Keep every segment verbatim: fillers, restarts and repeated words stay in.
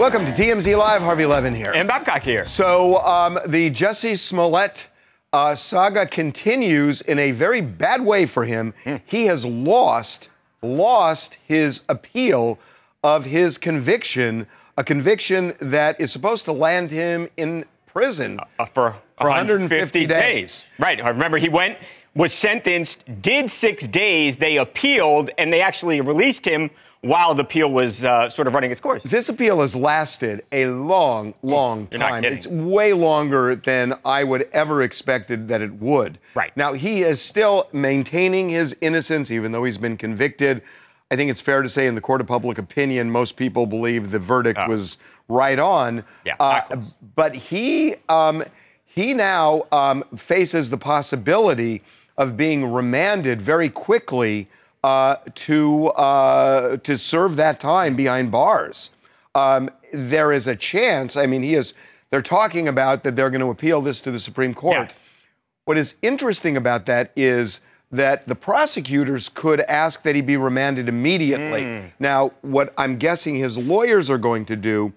Welcome to T M Z Live. Harvey Levin here. And Babcock here. So um, the Jussie Smollett uh, saga continues in a very bad way for him. Mm. He has lost, lost his appeal of his conviction, a conviction that is supposed to land him in prison uh, for, for one hundred fifty days. Right. I remember he went, was sentenced, did six days. They appealed, and they actually released him while the appeal was uh, sort of running its course. This appeal has lasted a long, long You're time. It's way longer than I would ever expected that it would. Right. Now, he is still maintaining his innocence, even though he's been convicted. I think it's fair to say in the court of public opinion, most people believe the verdict uh, was right on. Yeah, uh, but he um, he now um, faces the possibility of being remanded very quickly uh, to uh, to serve that time behind bars. Um, there is a chance. I mean, he is. They're talking about that they're going to appeal this to the Supreme Court. Yes. What is interesting about that is that the prosecutors could ask that he be remanded immediately. Mm. Now, what I'm guessing his lawyers are going to do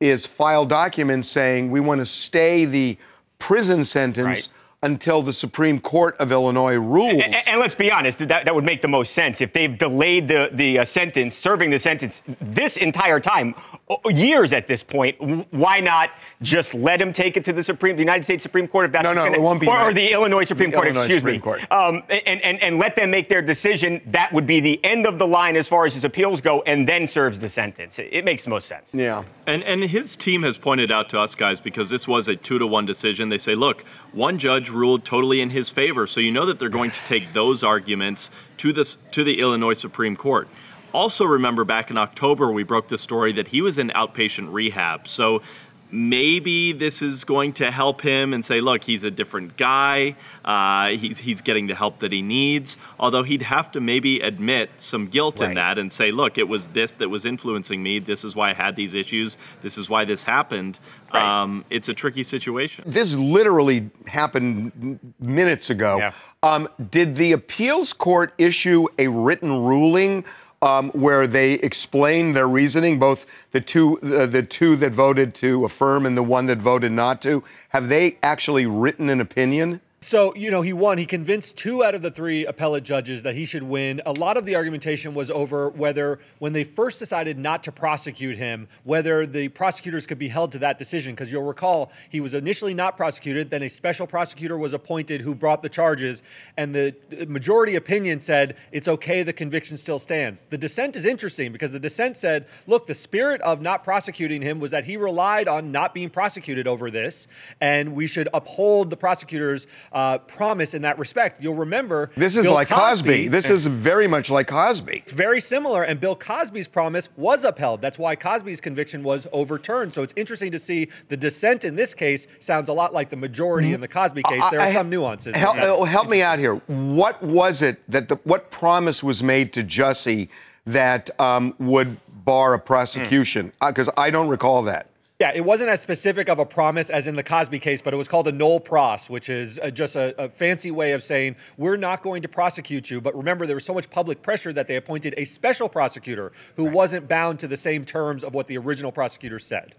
is file documents saying we want to stay the prison sentence right. until the Supreme Court of Illinois rules. And, and, and let's be honest, that, that would make the most sense. If they've delayed the, the uh, sentence, serving the sentence this entire time, years at this point, why not just let him take it to the Supreme, the United States Supreme Court? If that's no, no, gonna, it won't be. Or, right. or the Illinois Supreme the Court, Illinois excuse Supreme me. Court. Um, and, and, and let them make their decision. That would be the end of the line as far as his appeals go, and then serves the sentence. It, it makes the most sense. Yeah. And, and his team has pointed out to us, guys, because this was a two to one decision. They say, look, one judge ruled totally in his favor, so you know that they're going to take those arguments to this to the Illinois Supreme Court. Also, remember back in October, we broke the story that he was in outpatient rehab. So maybe this is going to help him and say, look, he's a different guy. Uh, he's he's getting the help that he needs, although he'd have to maybe admit some guilt right. in that and say, look, it was this that was influencing me. This is why I had these issues. This is why this happened. Right. Um, it's a tricky situation. This literally happened minutes ago. Yeah. Um, did the appeals court issue a written ruling Um, where they explained their reasoning, both the two uh, the two that voted to affirm and the one that voted not to? Have they actually written an opinion? So, you know, he won. He convinced two out of the three appellate judges that he should win. A lot of the argumentation was over whether, when they first decided not to prosecute him, whether the prosecutors could be held to that decision. Because you'll recall, he was initially not prosecuted. Then a special prosecutor was appointed who brought the charges. And the majority opinion said, it's okay, the conviction still stands. The dissent is interesting because the dissent said, look, the spirit of not prosecuting him was that he relied on not being prosecuted over this. And we should uphold the prosecutors' Uh, promise in that respect. You'll remember this is Bill like Cosby. Cosby. This is very much like Cosby. It's very similar, and Bill Cosby's promise was upheld. That's why Cosby's conviction was overturned. So it's interesting to see the dissent in this case sounds a lot like the majority mm-hmm. in the Cosby case. There I, are I, some nuances. Help, yes. help me out here. What was it that the what promise was made to Jussie that um, would bar a prosecution? Because mm. uh, I don't recall that. Yeah, it wasn't as specific of a promise as in the Cosby case, but it was called a nol pros, which is a, just a, a fancy way of saying, we're not going to prosecute you. But remember, there was so much public pressure that they appointed a special prosecutor who right. wasn't bound to the same terms of what the original prosecutor said.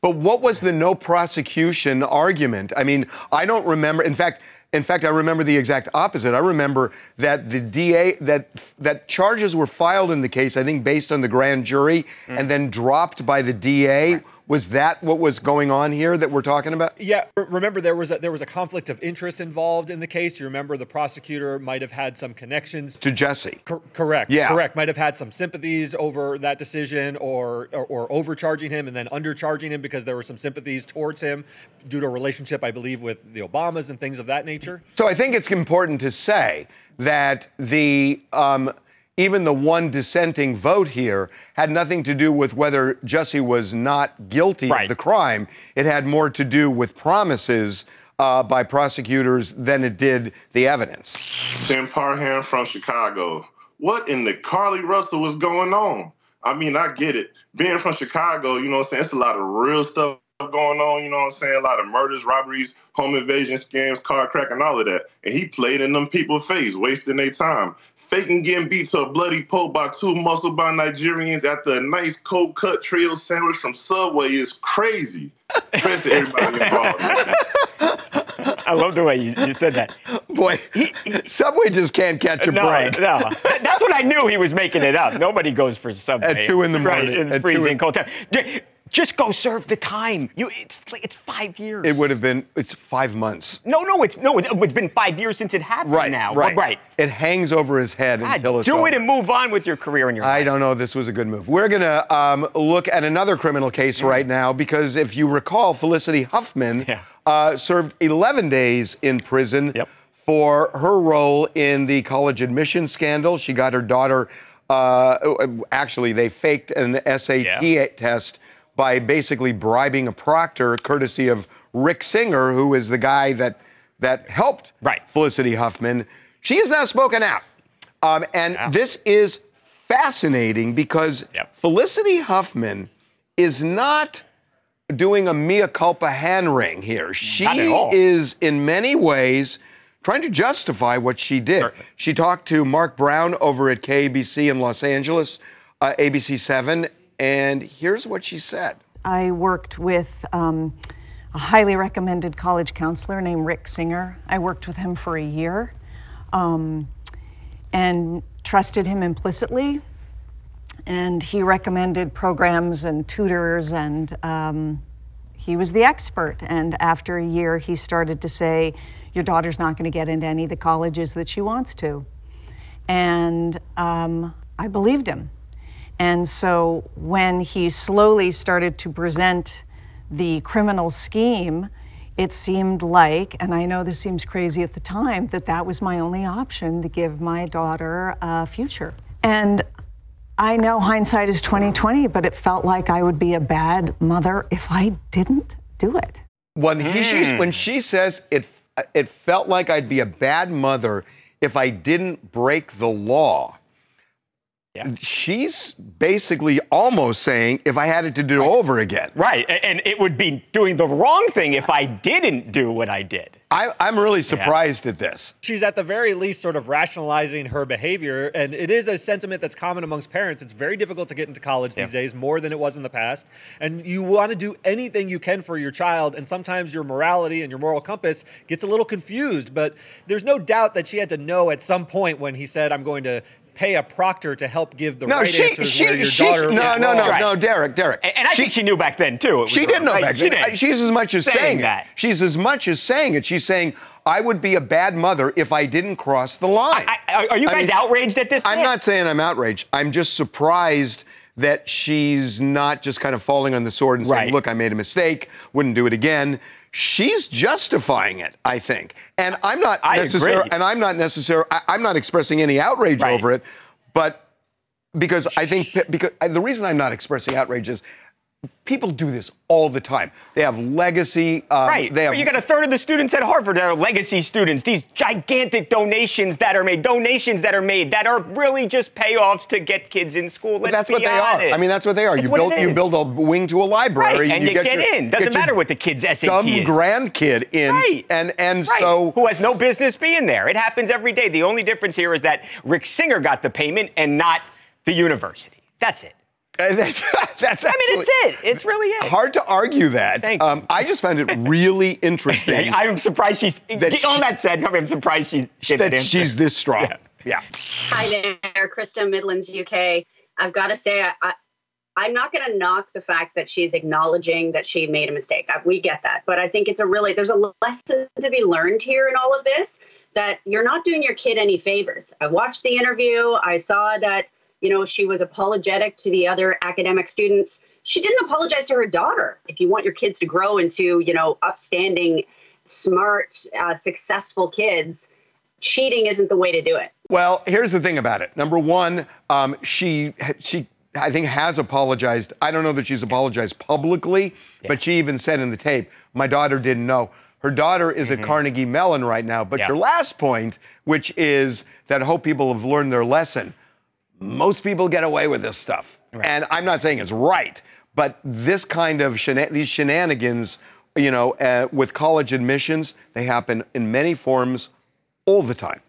But what was the no prosecution argument? I mean, I don't remember. In fact, In fact, I remember the exact opposite. I remember that the D A, that that charges were filed in the case, I think based on the grand jury, mm. and then dropped by the D A. Was that what was going on here that we're talking about? Yeah. Remember, there was a, there was a conflict of interest involved in the case. You remember the prosecutor might have had some connections to Jussie. Co- correct. Yeah. Correct. Might have had some sympathies over that decision, or, or or overcharging him and then undercharging him because there were some sympathies towards him due to a relationship, I believe, with the Obamas and things of that nature. So I think it's important to say that the um, even the one dissenting vote here had nothing to do with whether Jussie was not guilty right. of the crime. It had more to do with promises uh, by prosecutors than it did the evidence. Tim Parham from Chicago. What in the Carly Russell was going on? I mean, I get it. Being from Chicago, you know what I'm saying? It's a lot of real stuff going on, you know what I'm saying? A lot of murders, robberies, home invasion scams, car cracking, all of that. And he played in them people's face, wasting their time. Faking getting beat to a bloody pulp by two muscle-bound Nigerians after a nice cold-cut trio sandwich from Subway is crazy. Best to everybody involved. I love the way you, you said that. Boy, he, he, Subway just can't catch a no, break. No, that's when I knew he was making it up. Nobody goes for Subway. At two in the morning. Right, in the freezing in- cold time. Just go serve the time. You, it's it's five years. It would have been. It's five months. No, no, it's no. It, it's been five years since it happened. Right now, right, well, right. It hangs over his head God, until it's. Do over. It and move on with your career and your. I life. Don't know. This was a good move. We're gonna um, look at another criminal case yeah. right now because if you recall, Felicity Huffman yeah. uh, served eleven days in prison yep. for her role in the college admission scandal. She got her daughter. Uh, actually, they faked an S A T yeah. test. By basically bribing a proctor, courtesy of Rick Singer, who is the guy that that helped right. Felicity Huffman. She has now spoken out. Um, and yeah. this is fascinating because yep. Felicity Huffman is not doing a mea culpa hand wring here. She is in many ways trying to justify what she did. Certainly. She talked to Mark Brown over at K A B C in Los Angeles, uh, A B C seven, and here's what she said. I worked with um, a highly recommended college counselor named Rick Singer. I worked with him for a year um, and trusted him implicitly. And he recommended programs and tutors, and um, he was the expert. And after a year, he started to say, your daughter's not going to get into any of the colleges that she wants to. And um, I believed him. And so when he slowly started to present the criminal scheme, it seemed like, and I know this seems crazy at the time, that that was my only option to give my daughter a future. And I know hindsight is twenty twenty, but it felt like I would be a bad mother if I didn't do it. When, he, she, when she says it, it felt like I'd be a bad mother if I didn't break the law. Yeah. She's basically almost saying, if I had it to do right. over again. Right. And it would be doing the wrong thing if I didn't do what I did. I, I'm really surprised yeah. at this. She's at the very least sort of rationalizing her behavior. And it is a sentiment that's common amongst parents. It's very difficult to get into college yeah. these days, more than it was in the past. And you want to do anything you can for your child. And sometimes your morality and your moral compass gets a little confused. But there's no doubt that she had to know at some point when he said, I'm going to pay a proctor to help give the no, right she, answers she, where your she, daughter... No, no, no, right. no, Derek, Derek. And, and I she, think she knew back then, too. She didn't know back then. She she's as much as saying, saying that. It. She's as much as saying it. She's saying, I would be a bad mother if I didn't cross the line. I, I, are you guys I mean, outraged at this point? I'm not saying I'm outraged. I'm just surprised that she's not just kind of falling on the sword and saying, right. look, I made a mistake, wouldn't do it again. She's justifying it, I think. And I'm not necessarily, and I'm not necessarily, I'm not expressing any outrage right. over it, but because I think, because the reason I'm not expressing outrage is people do this all the time. They have legacy. Um, right. They have, you got a third of the students at Harvard that are legacy students. These gigantic donations that are made, donations that are made that are really just payoffs to get kids in school. Let's that's what they honest. Are. I mean, that's what they are. That's you build you build a wing to a library. Right. And you, you get, get your, in. Doesn't get matter what the kid's S A T dumb is. Dumb grandkid in. Right. And, and right. so. Who has no business being there. It happens every day. The only difference here is that Rick Singer got the payment and not the university. That's it. That's, that's I mean, it's it. It's really it. Hard to argue that. Thank you. Um, I just found it really interesting. I'm surprised she's, that she, on that said, I'm surprised she's that she's this strong. Yeah. yeah. Hi there, Krista, Midlands, U K. I've got to say, I, I, I'm not going to knock the fact that she's acknowledging that she made a mistake. I, we get that. But I think it's a really, there's a lesson to be learned here in all of this, that you're not doing your kid any favors. I watched the interview. I saw that, you know, she was apologetic to the other academic students. She didn't apologize to her daughter. If you want your kids to grow into, you know, upstanding, smart, uh, successful kids, cheating isn't the way to do it. Well, here's the thing about it. Number one, um, she she I think has apologized. I don't know that she's apologized publicly, yeah. but she even said in the tape, "My daughter didn't know." Her daughter is mm-hmm. at Carnegie Mellon right now. But yeah. your last point, which is that I hope people have learned their lesson. Most people get away with this stuff. Right. And I'm not saying it's right, but this kind of, shena- these shenanigans, you know, uh, with college admissions, they happen in many forms all the time.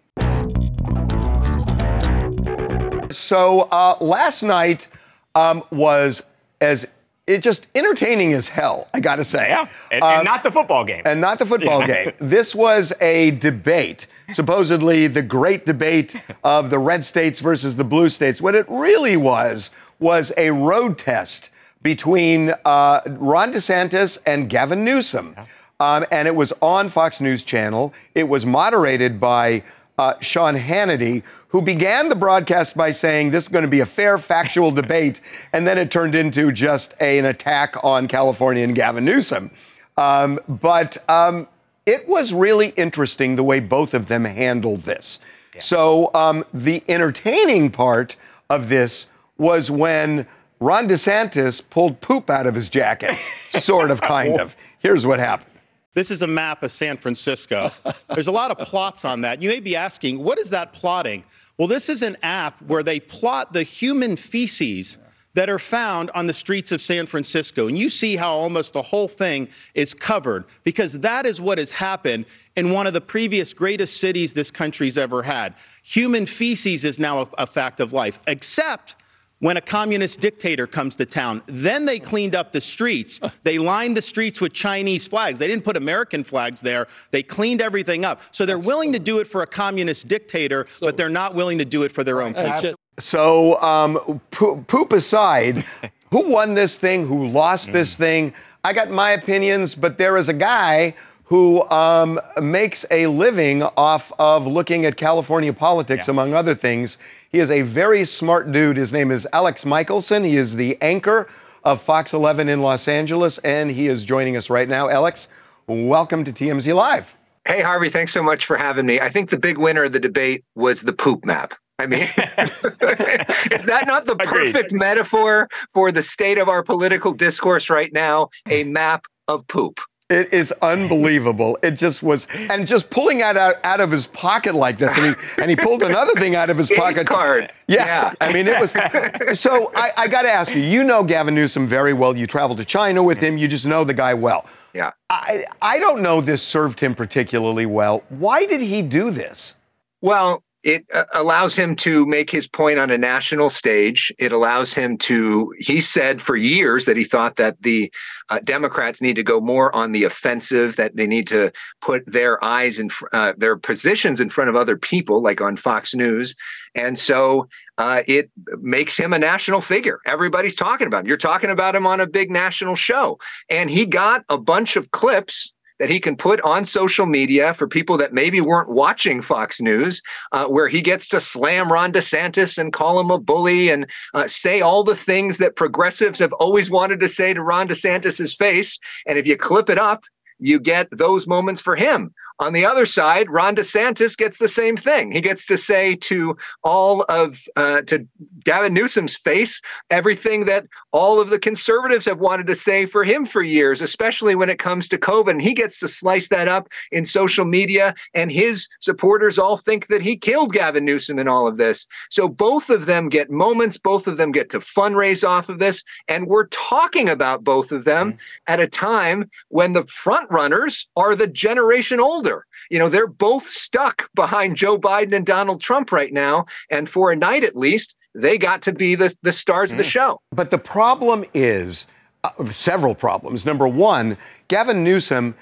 So uh, last night um, was as It's just entertaining as hell, I got to say. Yeah, and, um, and not the football game. And not the football yeah. game. This was a debate, supposedly the great debate of the red states versus the blue states. What it really was was a road test between uh, Ron DeSantis and Gavin Newsom. Yeah. Um, and it was on Fox News Channel. It was moderated by uh, Sean Hannity, who began the broadcast by saying this is going to be a fair, factual debate, and then it turned into just a, an attack on California and Gavin Newsom. Um, but um, it was really interesting the way both of them handled this. Yeah. So um, the entertaining part of this was when Ron DeSantis pulled poop out of his jacket, sort of, kind of. Here's what happened. This is a map of San Francisco. There's a lot of plots on that. You may be asking, what is that plotting? Well, this is an app where they plot the human feces that are found on the streets of San Francisco. And you see how almost the whole thing is covered, because that is what has happened in one of the previous greatest cities this country's ever had. Human feces is now a, a fact of life, except when a communist dictator comes to town. Then they cleaned up the streets. They lined the streets with Chinese flags. They didn't put American flags there. They cleaned everything up. So they're That's willing so. to do it for a communist dictator, so. but they're not willing to do it for their own people. So um, po- poop aside, who won this thing? Who lost mm. this thing? I got my opinions, but there is a guy who um, makes a living off of looking at California politics, yeah. among other things. He is a very smart dude. His name is Alex Michelson. He is the anchor of Fox eleven in Los Angeles, and he is joining us right now. Alex, welcome to T M Z Live. Hey, Harvey, thanks so much for having me. I think the big winner of the debate was the poop map. I mean, is that not the perfect Agreed. metaphor for the state of our political discourse right now? A map of poop. It is unbelievable. It just was, and just pulling it out, out of his pocket like this, and he, and he pulled another thing out of his pocket. His card. Yeah. yeah. I mean, it was, so I, I got to ask you, you know Gavin Newsom very well. You traveled to China with him. You just know the guy well. Yeah. I, I don't know this served him particularly well. Why did he do this? Well, it uh, allows him to make his point on a national stage. It allows him to, he said for years that he thought that the uh, Democrats need to go more on the offensive, that they need to put their eyes in, fr- uh, their positions in front of other people, like on Fox News. And so uh, it makes him a national figure. Everybody's talking about him. You're talking about him on a big national show. And he got a bunch of clips that he can put on social media for people that maybe weren't watching Fox News, uh, where he gets to slam Ron DeSantis and call him a bully and uh, say all the things that progressives have always wanted to say to Ron DeSantis's face. And if you clip it up, you get those moments for him. On the other side, Ron DeSantis gets the same thing. He gets to say to all of, uh, to Gavin Newsom's face, everything that all of the conservatives have wanted to say for him for years, especially when it comes to COVID. And he gets to slice that up in social media, and his supporters all think that he killed Gavin Newsom in all of this. So both of them get moments, both of them get to fundraise off of this, and we're talking about both of them mm-hmm. at a time when the front runners are the generation older. You know, they're both stuck behind Joe Biden and Donald Trump right now. And for a night, at least, They got to be the, the stars mm. of the show. But the problem is uh, several problems. Number one, Gavin Newsom,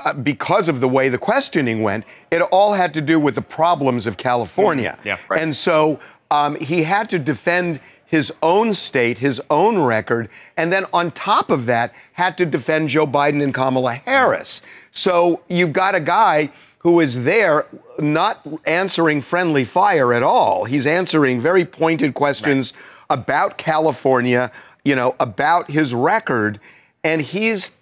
uh, because of the way the questioning went, it all had to do with the problems of California. Mm. Yeah, right. And so um, he had to defend his own state, his own record, and then on top of that, had to defend Joe Biden and Kamala Harris. So you've got a guy who is there not answering friendly fire at all. He's answering very pointed questions right. about California, you know, about his record, and he's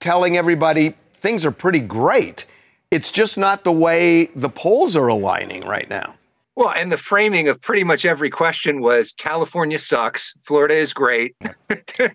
telling everybody things are pretty great. It's just not the way the polls are aligning right now. Well, and the framing of pretty much every question was California sucks, Florida is great,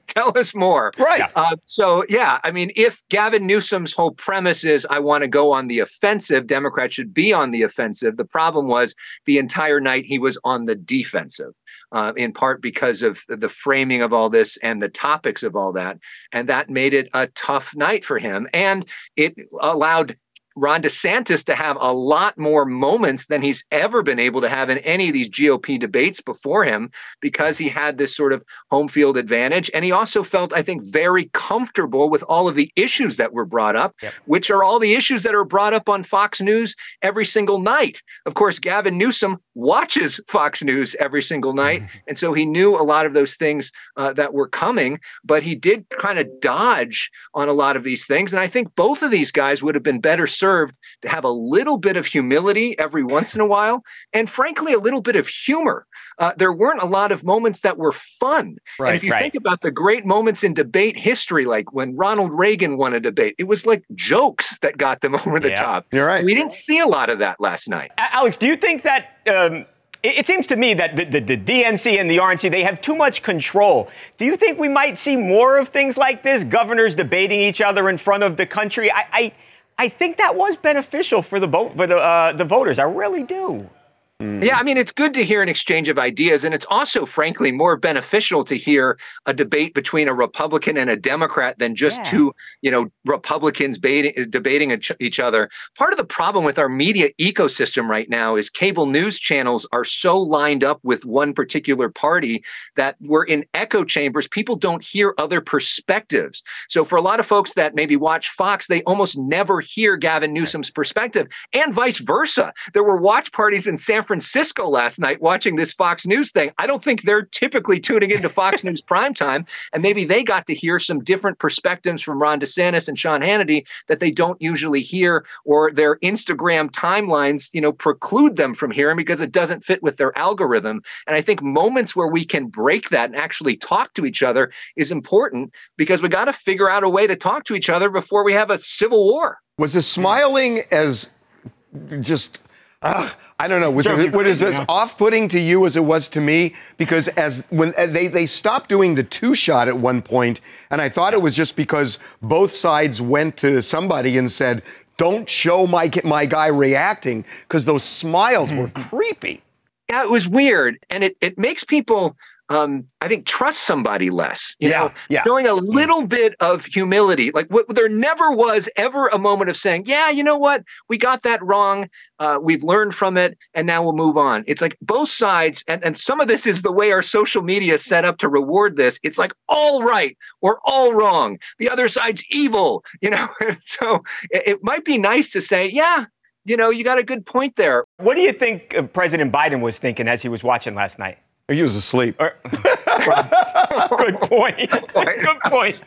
tell us more. Right. Uh, so, yeah, I mean, if Gavin Newsom's whole premise is I want to go on the offensive, Democrats should be on the offensive. The problem was the entire night he was on the defensive, uh, in part because of the framing of all this and the topics of all that. And that made it a tough night for him. And it allowed Ron DeSantis to have a lot more moments than he's ever been able to have in any of these G O P debates before him, because he had this sort of home field advantage. And he also felt, I think, very comfortable with all of the issues that were brought up, yep. which are all the issues that are brought up on Fox News every single night. Of course, Gavin Newsom watches Fox News every single night. Mm-hmm. And so he knew a lot of those things uh, that were coming, but he did kind of dodge on a lot of these things. And I think both of these guys would have been better served to have a little bit of humility every once in a while, and frankly, a little bit of humor. Uh, there weren't a lot of moments that were fun. Right, and if you right. think about the great moments in debate history, like when Ronald Reagan won a debate, it was like jokes that got them over the yeah, top. You're right. We didn't see a lot of that last night. Alex, do you think that... Um It seems to me that the, the, the D N C and the R N C, they have too much control. Do you think we might see more of things like this? Governors debating each other in front of the country? I I, I think that was beneficial for the, for the, uh, the voters. I really do. Yeah, I mean, it's good to hear an exchange of ideas. And it's also, frankly, more beneficial to hear a debate between a Republican and a Democrat than just yeah. two, you know, Republicans baiting, debating each other. Part of the problem with our media ecosystem right now is cable news channels are so lined up with one particular party that we're in echo chambers. People don't hear other perspectives. So for a lot of folks that maybe watch Fox, they almost never hear Gavin Newsom's perspective, and vice versa. There were watch parties in San Francisco. Francisco last night watching this Fox News thing. I don't think they're typically tuning into Fox News primetime, and maybe they got to hear some different perspectives from Ron DeSantis and Sean Hannity that they don't usually hear, or their Instagram timelines, you know, preclude them from hearing because it doesn't fit with their algorithm. And I think moments where we can break that and actually talk to each other is important, because we got to figure out a way to talk to each other before we have a civil war. Was the smiling as just... Uh, I don't know. Was it, was it as off-putting to you as it was to me? Because as when they, they stopped doing the two-shot at one point, and I thought it was just because both sides went to somebody and said, "Don't show my my guy reacting," because those smiles mm-hmm. were creepy. Yeah, it was weird, and it it makes people. Um, I think trust somebody less, you yeah, know, yeah. showing a little bit of humility. Like what, there never was ever a moment of saying, yeah, you know what, we got that wrong. Uh, we've learned from it, and now we'll move on. It's like both sides. And, and some of this is the way our social media is set up to reward this. It's like all right or all wrong. The other side's evil, you know. So it, it might be nice to say, yeah, you know, you got a good point there. What do you think President Biden was thinking as he was watching last night? He was asleep. Good point. Good point.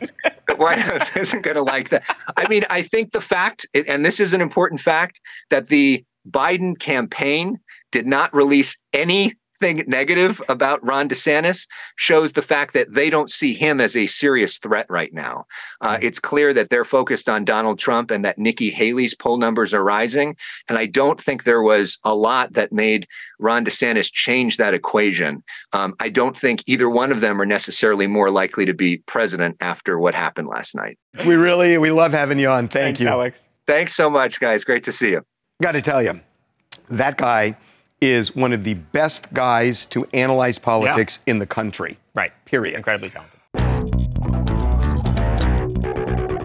The White House isn't going to like that. I mean, I think the fact, and this is an important fact, that the Biden campaign did not release any thing negative about Ron DeSantis shows the fact that they don't see him as a serious threat right now. Uh, it's clear that they're focused on Donald Trump and that Nikki Haley's poll numbers are rising. And I don't think there was a lot that made Ron DeSantis change that equation. Um, I don't think either one of them are necessarily more likely to be president after what happened last night. We really, we love having you on. Thank Thanks, you. Alex. Thanks so much, guys. Great to see you. Got to tell you, that guy is one of the best guys to analyze politics yeah. in the country. Right. Period. Incredibly talented.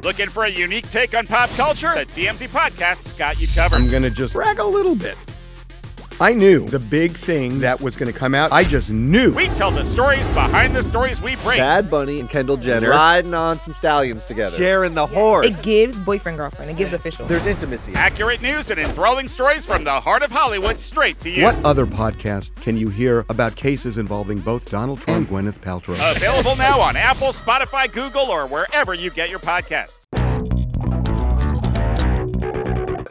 Looking for a unique take on pop culture? The T M Z Podcast's got you covered. I'm going to just brag a little bit. I knew the big thing that was going to come out. I just knew. We tell the stories behind the stories we bring. Bad Bunny and Kendall Jenner riding on some stallions together. Sharing the horse. It gives boyfriend, girlfriend. It gives official. There's intimacy. Accurate news and enthralling stories from the heart of Hollywood straight to you. What other podcast can you hear about cases involving both Donald Trump and Gwyneth Paltrow? Available now on Apple, Spotify, Google, or wherever you get your podcasts.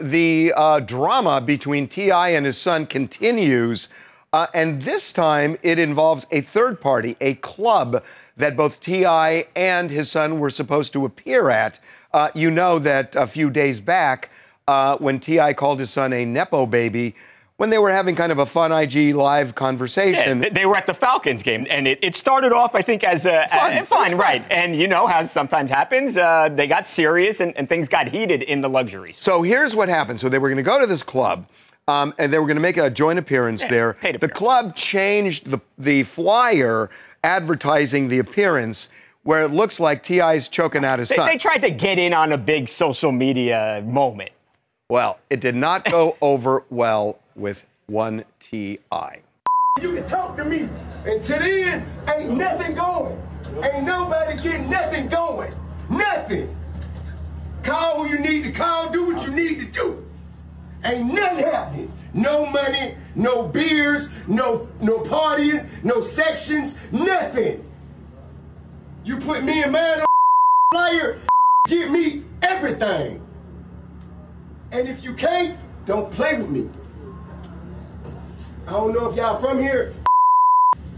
The uh, drama between T I and his son continues, uh, and this time it involves a third party, a club that both T I and his son were supposed to appear at. Uh, you know that a few days back, uh, when T I called his son a Nepo baby, when they were having kind of a fun I G Live conversation. Yeah, they were at the Falcons game, and it, it started off, I think, as a fun, a, a fun, fun. Right. And you know how sometimes happens, uh, they got serious, and, and things got heated in the luxuries. So here's what happened. So they were going to go to this club, um, and they were going to make a joint appearance yeah, there. The appearance. club changed the, the flyer advertising the appearance, where it looks like T I's choking out his they, son. They tried to get in on a big social media moment. Well, it did not go over well with one T I. You can talk to me, and to the end, ain't nothing going. Ain't nobody getting nothing going. Nothing. Call who you need to call, do what you need to do. Ain't nothing happening. No money, no beers, no no partying, no sections, nothing. You put me in mind on flyer, give me everything. And if you can't, don't play with me. I don't know if y'all from here.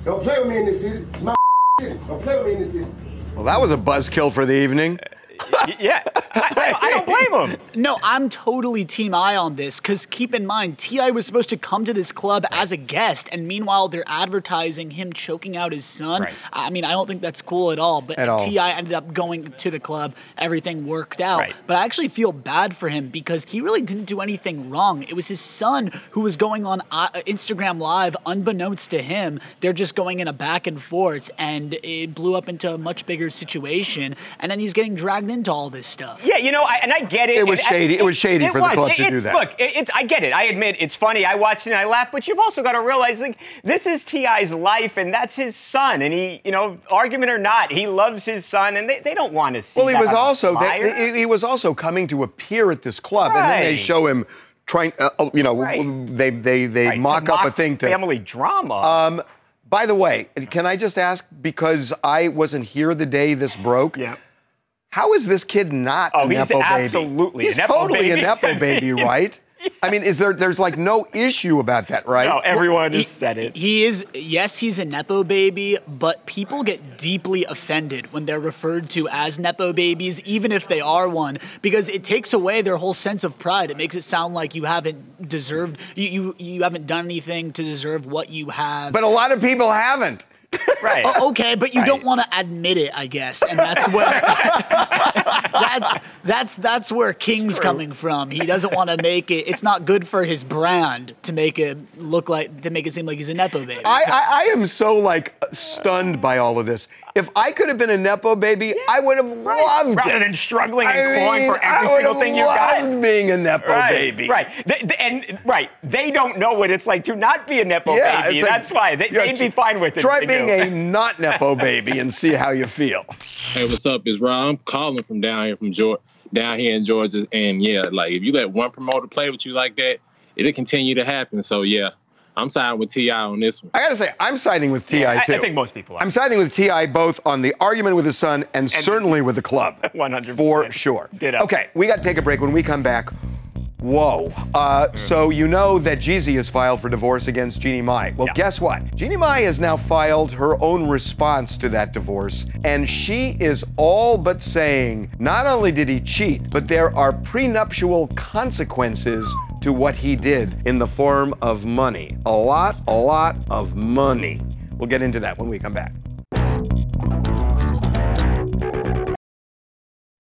Don't play with me in this city. It's my city. Don't play with me in this city. Well, that was a buzzkill for the evening. Uh, yeah, I, I, I don't blame him. No, I'm totally Team I on this, because keep in mind, T I was supposed to come to this club as a guest, and meanwhile, they're advertising him choking out his son. Right. I mean, I don't think that's cool at all, but T I ended up going to the club. Everything worked out. Right. But I actually feel bad for him, because he really didn't do anything wrong. It was his son who was going on Instagram Live, unbeknownst to him. They're just going in a back and forth, and it blew up into a much bigger situation, and then he's getting dragged into all this stuff. Yeah, you know, I, and I get it. It was and, shady. It, it was shady it for was. the club it, to do that. Look, it, it's, I get it. I admit it's funny. I watched it and I laughed, but you've also got to realize, like, this is T I's life and that's his son. And he, you know, argument or not, he loves his son, and they, they don't want to see well, that. Well, he was also they, he, he was also coming to appear at this club, right. And then they show him trying. Uh, you know, right. they they they right. mock, mock up a thing to family drama. Um, by the way, can I just ask, because I wasn't here the day this broke? Yeah. How is this kid not oh, a Nepo baby? Oh, he's absolutely a Nepo totally baby. He's totally a Nepo baby, right? Yeah. I mean, is there? There's like no issue about that, right? No, everyone well, has he, said it. He is, yes, he's a Nepo baby, but people get deeply offended when they're referred to as Nepo babies, even if they are one, because it takes away their whole sense of pride. It makes it sound like you haven't deserved, you you, you haven't done anything to deserve what you have. But a lot of people haven't. Right. Oh, okay, but you right. don't want to admit it, I guess, and that's where that's that's that's where King's True. coming from. He doesn't want to make it. It's not good for his brand to make it look like to make it seem like he's a Nepo baby. I I, I am so like stunned by all of this. If I could have been a Nepo baby, yeah, I would have right. loved Rather it. than struggling and I clawing mean, for every I single thing you got. I would have loved being a Nepo right. baby. Right. They, they, and right, they don't know what it's like to not be a Nepo yeah, baby. Like, that's why. They, yeah, they'd be fine with it. Try being a not Nepo baby and see how you feel. Hey, what's up? It's Ron. I'm calling from down here, from Georgia, down here in Georgia. And yeah, like if you let one promoter play with you like that, it'll continue to happen. So yeah. I'm siding with T I on this one. I got to say, I'm siding with T I yeah, too. I, I think most people are. I'm siding with T I both on the argument with his son and, and certainly with the club. one hundred percent. For sure. Ditto. Okay, we got to take a break. When we come back, whoa. Uh, mm. So you know that Jeezy has filed for divorce against Jeannie Mai. Well, yeah. guess what? Jeannie Mai has now filed her own response to that divorce, and she is all but saying not only did he cheat, but there are prenuptial consequences to what he did in the form of money. A lot, a lot of money. We'll get into that when we come back.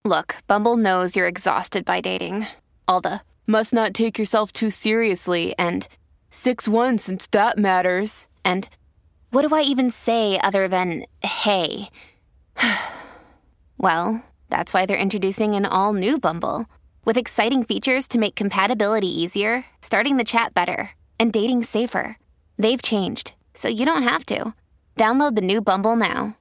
Look, Bumble knows you're exhausted by dating. All the, must not take yourself too seriously, and six one since that matters, and what do I even say other than, hey? Well, that's why they're introducing an all-new Bumble, with exciting features to make compatibility easier, starting the chat better, and dating safer. They've changed, so you don't have to. Download the new Bumble now.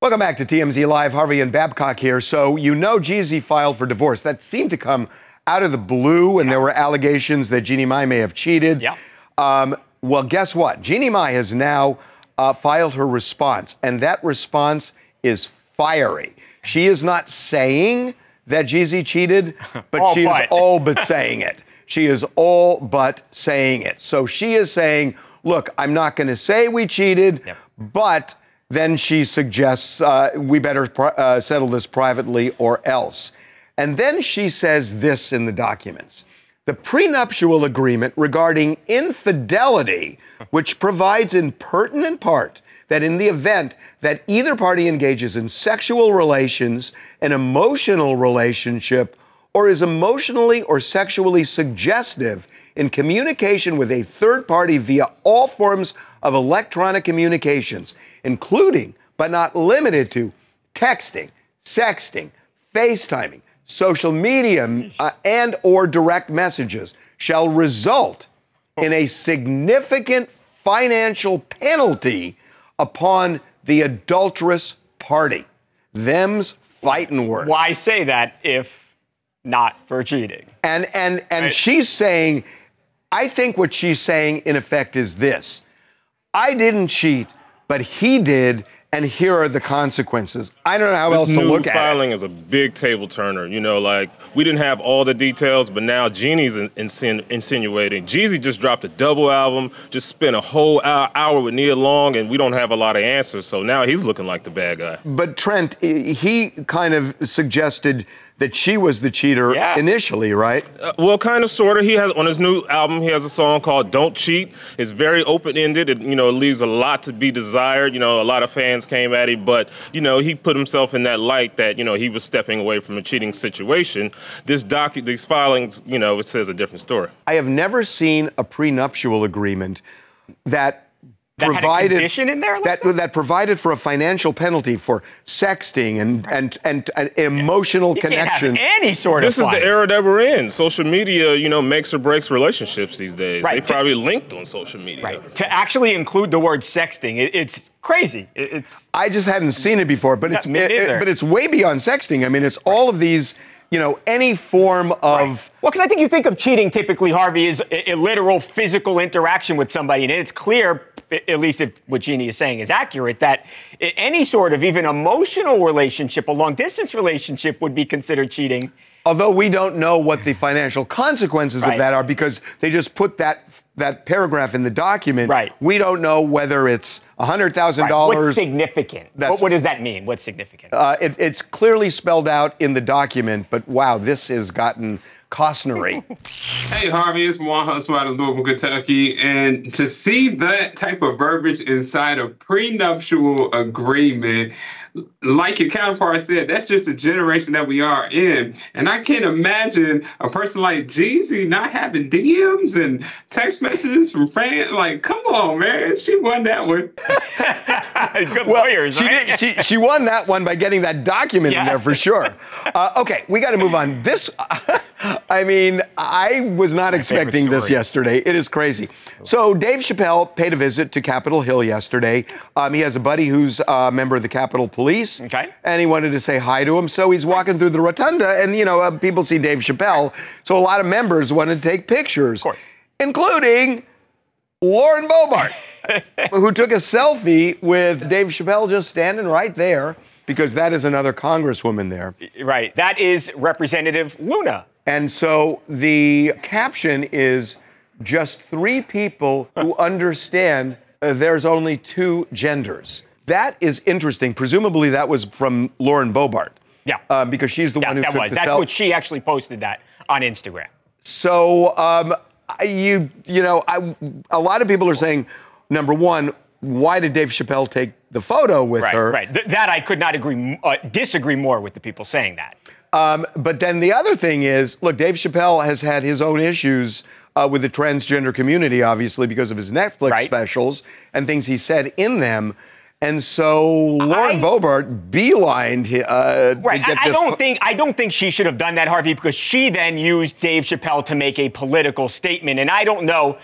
Welcome back to T M Z Live. Harvey and Babcock here. So you know Jeezy filed for divorce. That seemed to come out of the blue, and yeah. there were allegations that Jeannie Mai may have cheated. Yeah. Um, well, guess what? Jeannie Mai has now uh, filed her response, and that response is fiery. She is not saying that Jeezy cheated, but all she but. is all but saying it. She is all but saying it. So she is saying, look, I'm not going to say we cheated, yep. but... Then she suggests uh, we better pr- uh, settle this privately or else. And then she says this in the documents. The prenuptial agreement regarding infidelity, which provides in pertinent part that in the event that either party engages in sexual relations, an emotional relationship, or is emotionally or sexually suggestive in communication with a third party via all forms of electronic communications, including but not limited to texting, sexting, FaceTiming, social media, uh, and or direct messages, shall result in a significant financial penalty upon the adulterous party. Them's fighting words. Why say that if not for cheating? And and and right. she's saying, I think what she's saying in effect is this. I didn't cheat, but he did, and here are the consequences. I don't know how this else to look at it. This new filing is a big table turner. You know, like, we didn't have all the details, but now Jeannie's insinu- insinuating. Jeezy just dropped a double album, just spent a whole hour, hour with Nia Long, and we don't have a lot of answers, so now he's looking like the bad guy. But Trent, he kind of suggested that she was the cheater yeah. initially, right? Uh, well, kind of, sort of. He has, on his new album, he has a song called Don't Cheat. It's very open-ended. It, you know, it leaves a lot to be desired. You know, a lot of fans came at him, but, you know, he put himself in that light that, you know, he was stepping away from a cheating situation. This docu, these filings, you know, it says a different story. I have never seen a prenuptial agreement that That provided, had a condition in there? Like that, that? that provided for a financial penalty for sexting and, right. and, and, and emotional yeah. connection. Any sort this of This is the era that we're in. Social media, you know, makes or breaks relationships these days. Right. They to, probably linked on social media. Right. To actually include the word sexting, it, it's crazy. It, it's I just hadn't seen it before, but it's it, it, but it's way beyond sexting. I mean, it's all of these... You know, any form of... Right. Well, because I think you think of cheating typically, Harvey, is a, a literal physical interaction with somebody. And it's clear, at least if what Jeannie is saying is accurate, that any sort of even emotional relationship, a long-distance relationship, would be considered cheating. Although we don't know what the financial consequences right. of that are, because they just put that that paragraph in the document. Right. We don't know whether it's one hundred thousand dollars. Right. What's significant? What, what does that mean? What's significant? Uh, it, it's clearly spelled out in the document, but wow, this has gotten costnery. Hey, Harvey, it's Juan Smart from Kentucky, and to see that type of verbiage inside a prenuptial agreement, like your counterpart said, that's just the generation that we are in. And I can't imagine a person like Jeezy not having D Ms and text messages from fans. Like, come on, man. She won that one. Good well, lawyers, she, right? did, she, she won that one by getting that document yeah. in there for sure. Uh, okay, we got to move on. This, I mean, I was not My expecting this yesterday. It is crazy. So Dave Chappelle paid a visit to Capitol Hill yesterday. Um, he has a buddy who's a member of the Capitol Police. Police, okay. And he wanted to say hi to him, so he's walking through the rotunda, and, you know, uh, people see Dave Chappelle, so a lot of members wanted to take pictures, including Lauren Boebert, who took a selfie with Dave Chappelle just standing right there, because that is another congresswoman there. Right. That is Representative Luna. And so the caption is, just three people who understand uh, there's only two genders. That is interesting. Presumably that was from Lauren Boebert. Yeah. Um, because she's the yeah, one who that took was. the That's self- what she actually posted that on Instagram. So, um, you you know, I, a lot of people are saying, number one, why did Dave Chappelle take the photo with right, her? Right, right. Th- that I could not agree, uh, disagree more with the people saying that. Um, but then the other thing is, look, Dave Chappelle has had his own issues uh, with the transgender community, obviously, because of his Netflix right. specials and things he said in them. And so Lauren I, Boebert beelined uh, right. to get I, this. I don't think I don't think she should have done that, Harvey, because she then used Dave Chappelle to make a political statement. And I don't know,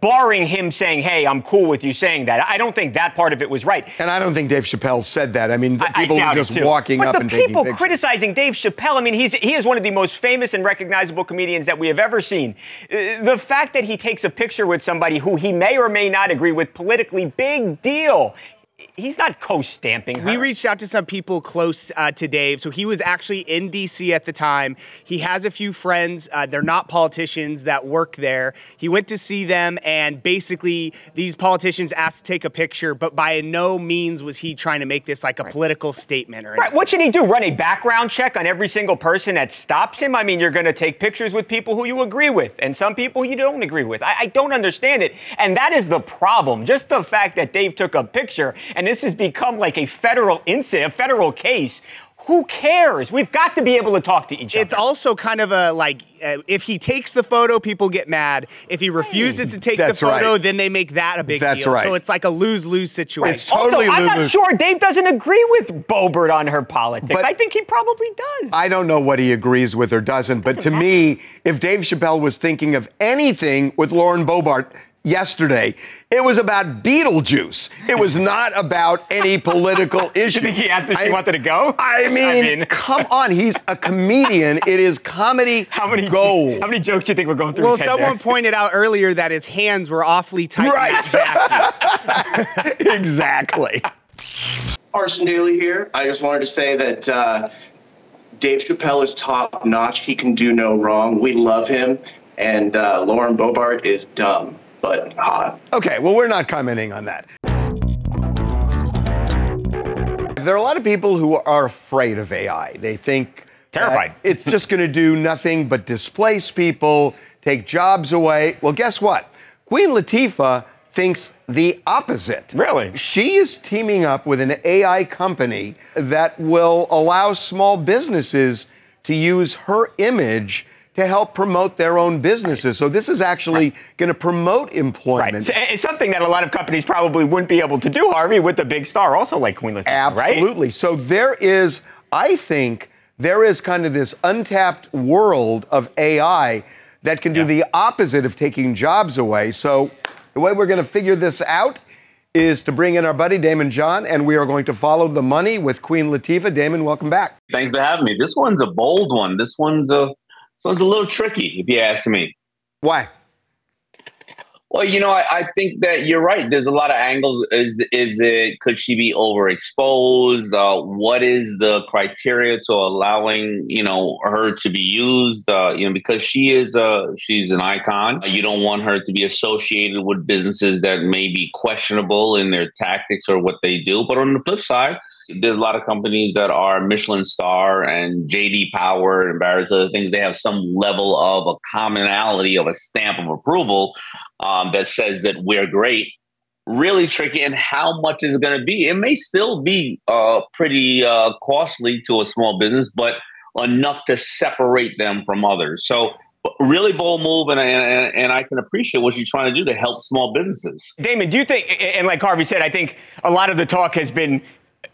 barring him saying, "Hey, I'm cool with you saying that," I don't think that part of it was right. And I don't think Dave Chappelle said that. I mean, the people were just walking but up and taking pictures. But the people criticizing Dave Chappelle, I mean, he's he is one of the most famous and recognizable comedians that we have ever seen. The fact that he takes a picture with somebody who he may or may not agree with politically, big deal. He's not co-stamping her. We reached out to some people close uh, to Dave. So he was actually in D C at the time. He has a few friends. Uh, they're not politicians that work there. He went to see them, and basically these politicians asked to take a picture, but by no means was he trying to make this like a right. political statement or anything. Right. What should he do? Run a background check on every single person that stops him? I mean, you're going to take pictures with people who you agree with and some people you don't agree with. I, I don't understand it. And that is the problem. Just the fact that Dave took a picture and And this has become like a federal incident, a federal case. Who cares? We've got to be able to talk to each other. It's also kind of a, like, uh, if he takes the photo, people get mad. If he refuses to take That's the photo, right. then they make that a big That's deal. Right. So it's like a lose-lose situation. It's totally also, I'm lose-lose. not sure Dave doesn't agree with Boebert on her politics. But I think he probably does. I don't know what he agrees with or doesn't, doesn't but to matter. me, if Dave Chappelle was thinking of anything with Lauren Boebert yesterday, it was about Beetlejuice. It was not about any political issue. You think he asked if she I, wanted to go? I mean, I mean. come on. He's a comedian. It is comedy how many, gold. How many jokes do you think were going through well, his head Well, someone there? pointed out earlier that his hands were awfully tight. Right. Exactly. Arson Daly here. I just wanted to say that uh, Dave Chappelle is top notch. He can do no wrong. We love him. And uh, Lauren Boebert is dumb. But hot. Uh, okay, well, we're not commenting on that. There are a lot of people who are afraid of A I. They think terrified. It's just going to do nothing but displace people, take jobs away. Well, guess what? Queen Latifah thinks the opposite. Really? She is teaming up with an A I company that will allow small businesses to use her image to help promote their own businesses. Right. So this is actually right. going to promote employment. Right. So it's something that a lot of companies probably wouldn't be able to do, Harvey, with a big star also like Queen Latifah, Absolutely. right? Absolutely. So there is, I think, there is kind of this untapped world of A I that can do yeah. the opposite of taking jobs away. So the way we're going to figure this out is to bring in our buddy Damon John, and we are going to follow the money with Queen Latifah. Damon, welcome back. Thanks for having me. This one's a bold one. This one's a... So it's a little tricky, if you ask me. Why? Well, you know, I, I think that you're right. There's a lot of angles. Is is it, could she be overexposed? Uh, what is the criteria to allowing, you know, her to be used? Uh, you know, because she is a, she's an icon. You don't want her to be associated with businesses that may be questionable in their tactics or what they do. But on the flip side, there's a lot of companies that are Michelin star and J D Power and various other things. They have some level of a commonality of a stamp of approval um, that says that we're great. Really tricky. And how much is it going to be? It may still be uh, pretty uh, costly to a small business, but enough to separate them from others. So really bold move, and, and and I can appreciate what you're trying to do to help small businesses. Damon, do you think, and like Harvey said, I think a lot of the talk has been,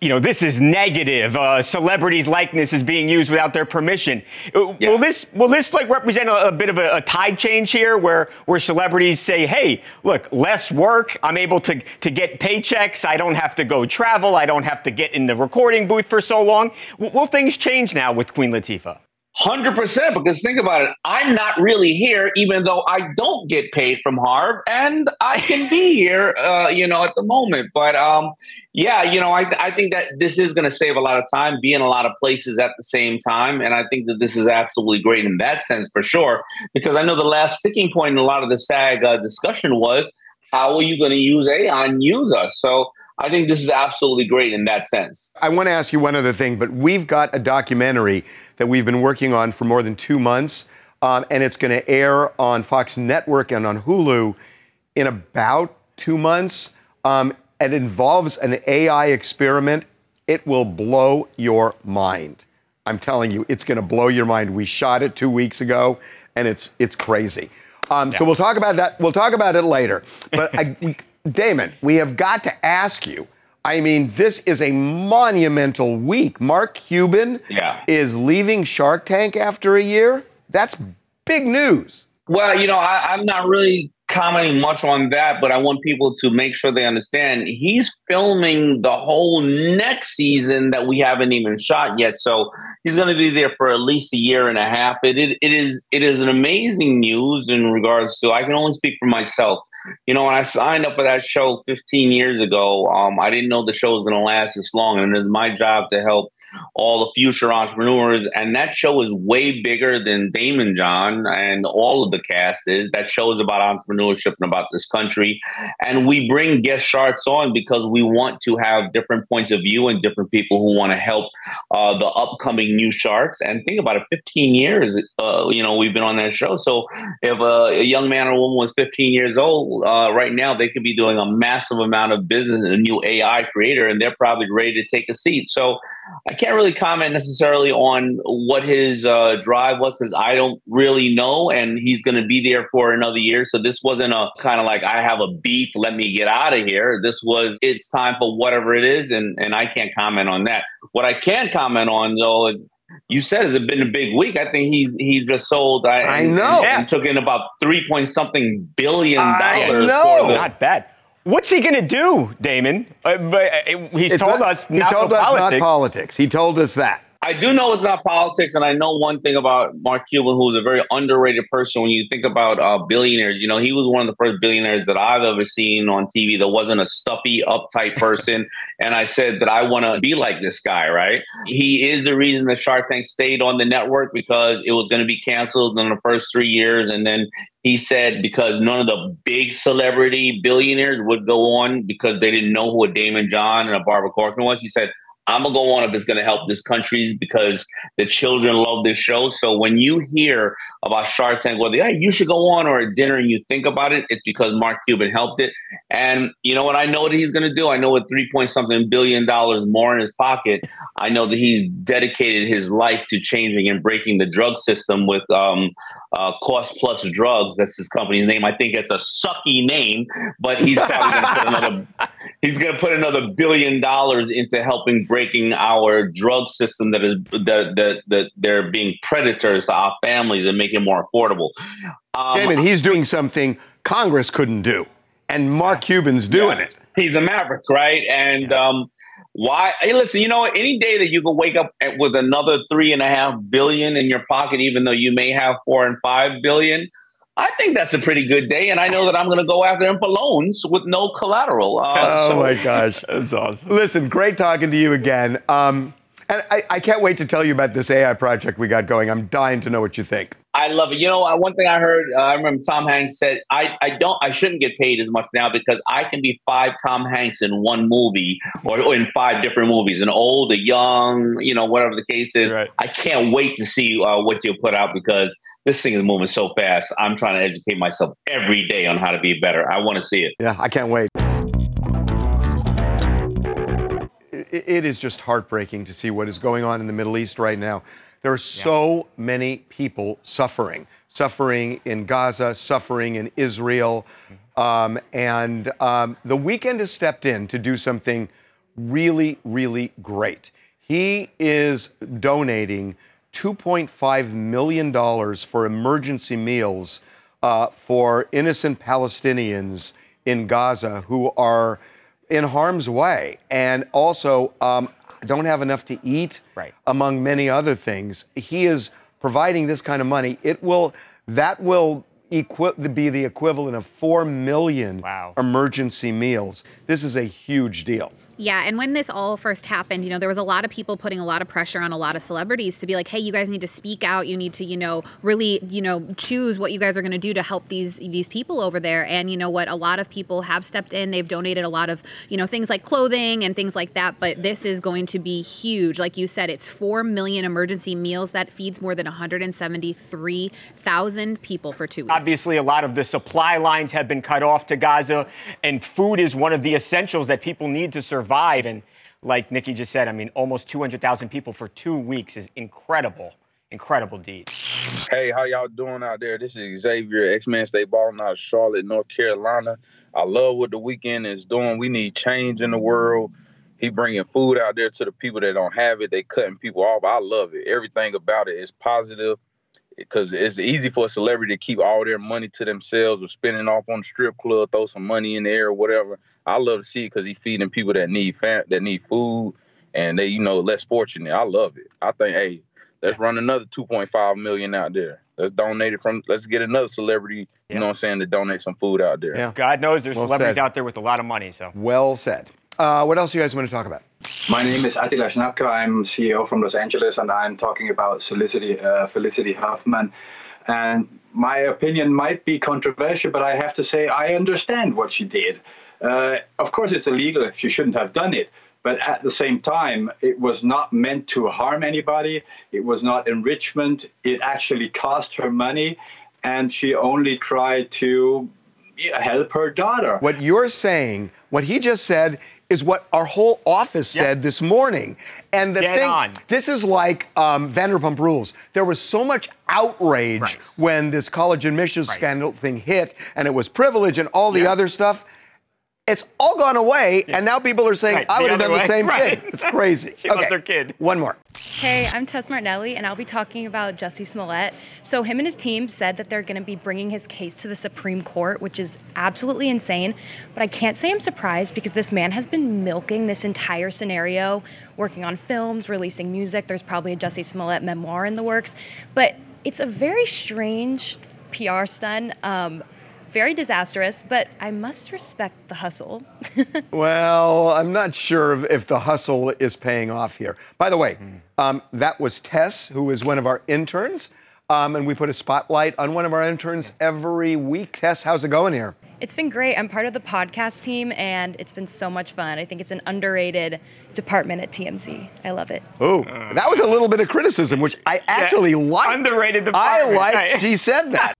you know, this is negative. Uh, celebrities' likeness is being used without their permission. Yeah. Will this will this like represent a, a bit of a, a tide change here, where where celebrities say, "Hey, look, less work. I'm able to to get paychecks. I don't have to go travel. I don't have to get in the recording booth for so long." W- will things change now with Queen Latifah? one hundred percent, because think about it. I'm not really here, even though I don't get paid from Harv, and I can be here, uh, you know, at the moment. But, um, yeah, you know, I, I think that this is going to save a lot of time, be in a lot of places at the same time. And I think that this is absolutely great in that sense, for sure, because I know the last sticking point in a lot of the SAG uh, discussion was, how are you going to use A I and use us? So I think this is absolutely great in that sense. I want to ask you one other thing, but we've got a documentary that we've been working on for more than two months, um, and it's going to air on Fox Network and on Hulu in about two months. Um, it involves an A I experiment. It will blow your mind. I'm telling you, it's going to blow your mind. We shot it two weeks ago, and it's it's crazy. Um, yeah. So we'll talk about that. We'll talk about it later. But I, Damon, we have got to ask you I mean, this is a monumental week. Mark Cuban yeah. is leaving Shark Tank after a year. That's big news. Well, you know, I, I'm not really commenting much on that, but I want people to make sure they understand he's filming the whole next season that we haven't even shot yet. So he's going to be there for at least a year and a half. It, it, it is it is an amazing news in regards to, I can only speak for myself. You know, when I signed up for that show fifteen years ago, um, I didn't know the show was going to last this long. And it's my job to help all the future entrepreneurs. And that show is way bigger than Damon John and all of the cast is. That show is about entrepreneurship and about this country. And we bring guest sharks on because we want to have different points of view and different people who want to help uh, the upcoming new sharks. And think about it, fifteen years, uh, you know, we've been on that show. So if a, a young man or woman was fifteen years old, Uh, right now, they could be doing a massive amount of business in a new A I creator, and they're probably ready to take a seat. So I can't really comment necessarily on what his uh, drive was because I don't really know, and he's going to be there for another year. So this wasn't a kind of like, I have a beef, let me get out of here. This was, it's time for whatever it is, and, and I can't comment on that. What I can comment on, though, is you said it's been a big week. I think he he just sold. I, I know. And took in about three point something billion dollars. No, the- not bad. What's he going to do, Damon? Uh, but uh, he's it's told not, us not, he told us politics. not politics. He told us that. I do know it's not politics, and I know one thing about Mark Cuban, who's a very underrated person. When you think about uh, billionaires, you know, he was one of the first billionaires that I've ever seen on T V that wasn't a stuffy, uptight person. And I said that I want to be like this guy, right? He is the reason that Shark Tank stayed on the network because it was going to be canceled in the first three years. And then he said because none of the big celebrity billionaires would go on because they didn't know who a Damon John and a Barbara Corcoran was. He said, I'm going to go on if it's going to help this country because the children love this show. So when you hear about Shark Tank, whether hey, you should go on or a dinner and you think about it, it's because Mark Cuban helped it. And you know what I know that he's going to do? I know with three point something billion dollars more in his pocket, I know that he's dedicated his life to changing and breaking the drug system with um, uh, Cost Plus Drugs. That's his company's name. I think it's a sucky name, but he's probably going to put another, he's going to put another billion dollars into helping break breaking our drug system that is that that that they're being predators to our families and make it more affordable. Um, Damon, he's doing something Congress couldn't do, and Mark Cuban's doing yeah. it. He's a maverick, right? And um, why? Hey, listen, you know, any day that you can wake up with another three and a half billion in your pocket, even though you may have four and five billion. I think that's a pretty good day, and I know that I'm going to go after him for loans with no collateral. Uh, oh, so. my gosh. That's awesome. Listen, great talking to you again. Um, and I, I can't wait to tell you about this A I project we got going. I'm dying to know what you think. I love it. You know, one thing I heard, uh, I remember Tom Hanks said, I, I don't, I shouldn't get paid as much now because I can be five Tom Hanks in one movie or, or in five different movies, an old, a young, you know, whatever the case is. Right. I can't wait to see uh, what you'll put out because this thing is moving so fast. I'm trying to educate myself every day on how to be better. I want to see it. Yeah, I can't wait. It, it is just heartbreaking to see what is going on in the Middle East right now. There are so yeah. many people suffering, suffering in Gaza, suffering in Israel. Um, and um, the Weeknd has stepped in to do something really, really great. He is donating two point five million dollars for emergency meals uh, for innocent Palestinians in Gaza who are in harm's way and also um, don't have enough to eat, right. among many other things. He is providing this kind of money. It will that will equi- be the equivalent of four million wow. emergency meals. This is a huge deal. Yeah, and when this all first happened, you know, there was a lot of people putting a lot of pressure on a lot of celebrities to be like, hey, you guys need to speak out. You need to, you know, really, you know, choose what you guys are going to do to help these these people over there. And you know what? A lot of people have stepped in. They've donated a lot of, you know, things like clothing and things like that. But this is going to be huge. Like you said, it's four million emergency meals that feeds more than one hundred seventy-three thousand people for two weeks. Obviously, a lot of the supply lines have been cut off to Gaza, and food is one of the essentials that people need to survive. Survive. And like Nikki just said, I mean, almost two hundred thousand people for two weeks is incredible, incredible deed. Hey, how y'all doing out there? This is Xavier, X-Man Stay Ballin' out of Charlotte, North Carolina. I love what the Weeknd is doing. We need change in the world. He bringing food out there to the people that don't have it. They cutting people off. I love it. Everything about it is positive because it's easy for a celebrity to keep all their money to themselves or spending off on the strip club, throw some money in the air or whatever. I love to see it because he's feeding people that need fam- that need food and they, you know, less fortunate. I love it. I think, hey, let's run another two point five million out there. Let's donate it from, let's get another celebrity, yeah. you know what I'm saying, to donate some food out there. Yeah. God knows there's well celebrities said. out there with a lot of money. So well said. Uh, what else do you guys want to talk about? My name is Attila Schnapka. I'm C E O from Los Angeles, and I'm talking about Felicity, uh, Felicity Huffman. And my opinion might be controversial, but I have to say I understand what she did. Uh, of course, it's illegal. She shouldn't have done it. But at the same time, it was not meant to harm anybody. It was not enrichment. It actually cost her money, and she only tried to help her daughter. What you're saying, what he just said, is what our whole office yep. said this morning. And the Get thing, on. this is like um, Vanderpump Rules. There was so much outrage right. when this college admissions right. scandal thing hit, and it was privilege and all the yeah. other stuff. It's all gone away, yeah. and now people are saying, right, I would have done way. the same right. thing. It's crazy. She okay. loves her kid. One more. Hey, I'm Tess Martinelli, and I'll be talking about Jussie Smollett. So him and his team said that they're going to be bringing his case to the Supreme Court, which is absolutely insane. But I can't say I'm surprised because this man has been milking this entire scenario, working on films, releasing music. There's probably a Jussie Smollett memoir in the works. But it's a very strange P R stunt. Um... Very disastrous, but I must respect the hustle. Well, I'm not sure if the hustle is paying off here. By the way, um, that was Tess, who is one of our interns, um, and we put a spotlight on one of our interns every week. Tess, how's it going here? It's been great. I'm part of the podcast team, and it's been so much fun. I think it's an underrated department at T M Z. I love it. Oh, uh, that was a little bit of criticism, which I actually yeah, liked. Underrated department. I liked she said that.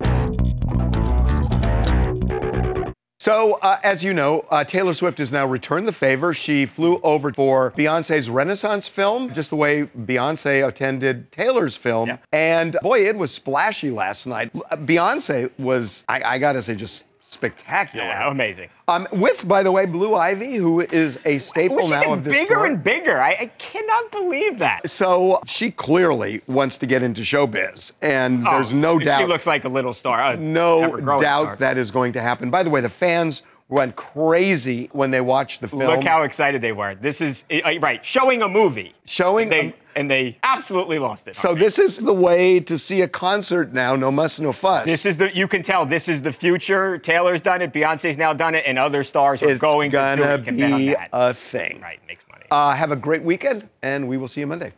So, uh, as you know, uh, Taylor Swift has now returned the favor. She flew over for Beyonce's Renaissance film, just the way Beyonce attended Taylor's film. Yeah. And boy, it was splashy last night. Beyonce was, I, I gotta say, just spectacular. Yeah, amazing. Um, with, by the way, Blue Ivy, who is a staple now of this tour. She gets bigger and bigger. I, I cannot believe that. So, she clearly wants to get into showbiz, and oh, there's no doubt. She looks like a little star. A no doubt star. That is going to happen. By the way, the fans went crazy when they watched the film. Look how excited they were. This is, uh, right, showing a movie. Showing they, a And they absolutely lost it. So they? This is the way to see a concert now, no muss, no fuss. This is the, you can tell this is the future. Taylor's done it, Beyonce's now done it, and other stars are it's going to do it. It's gonna be a thing. Right, makes money. Uh, have a great weekend, and we will see you Monday.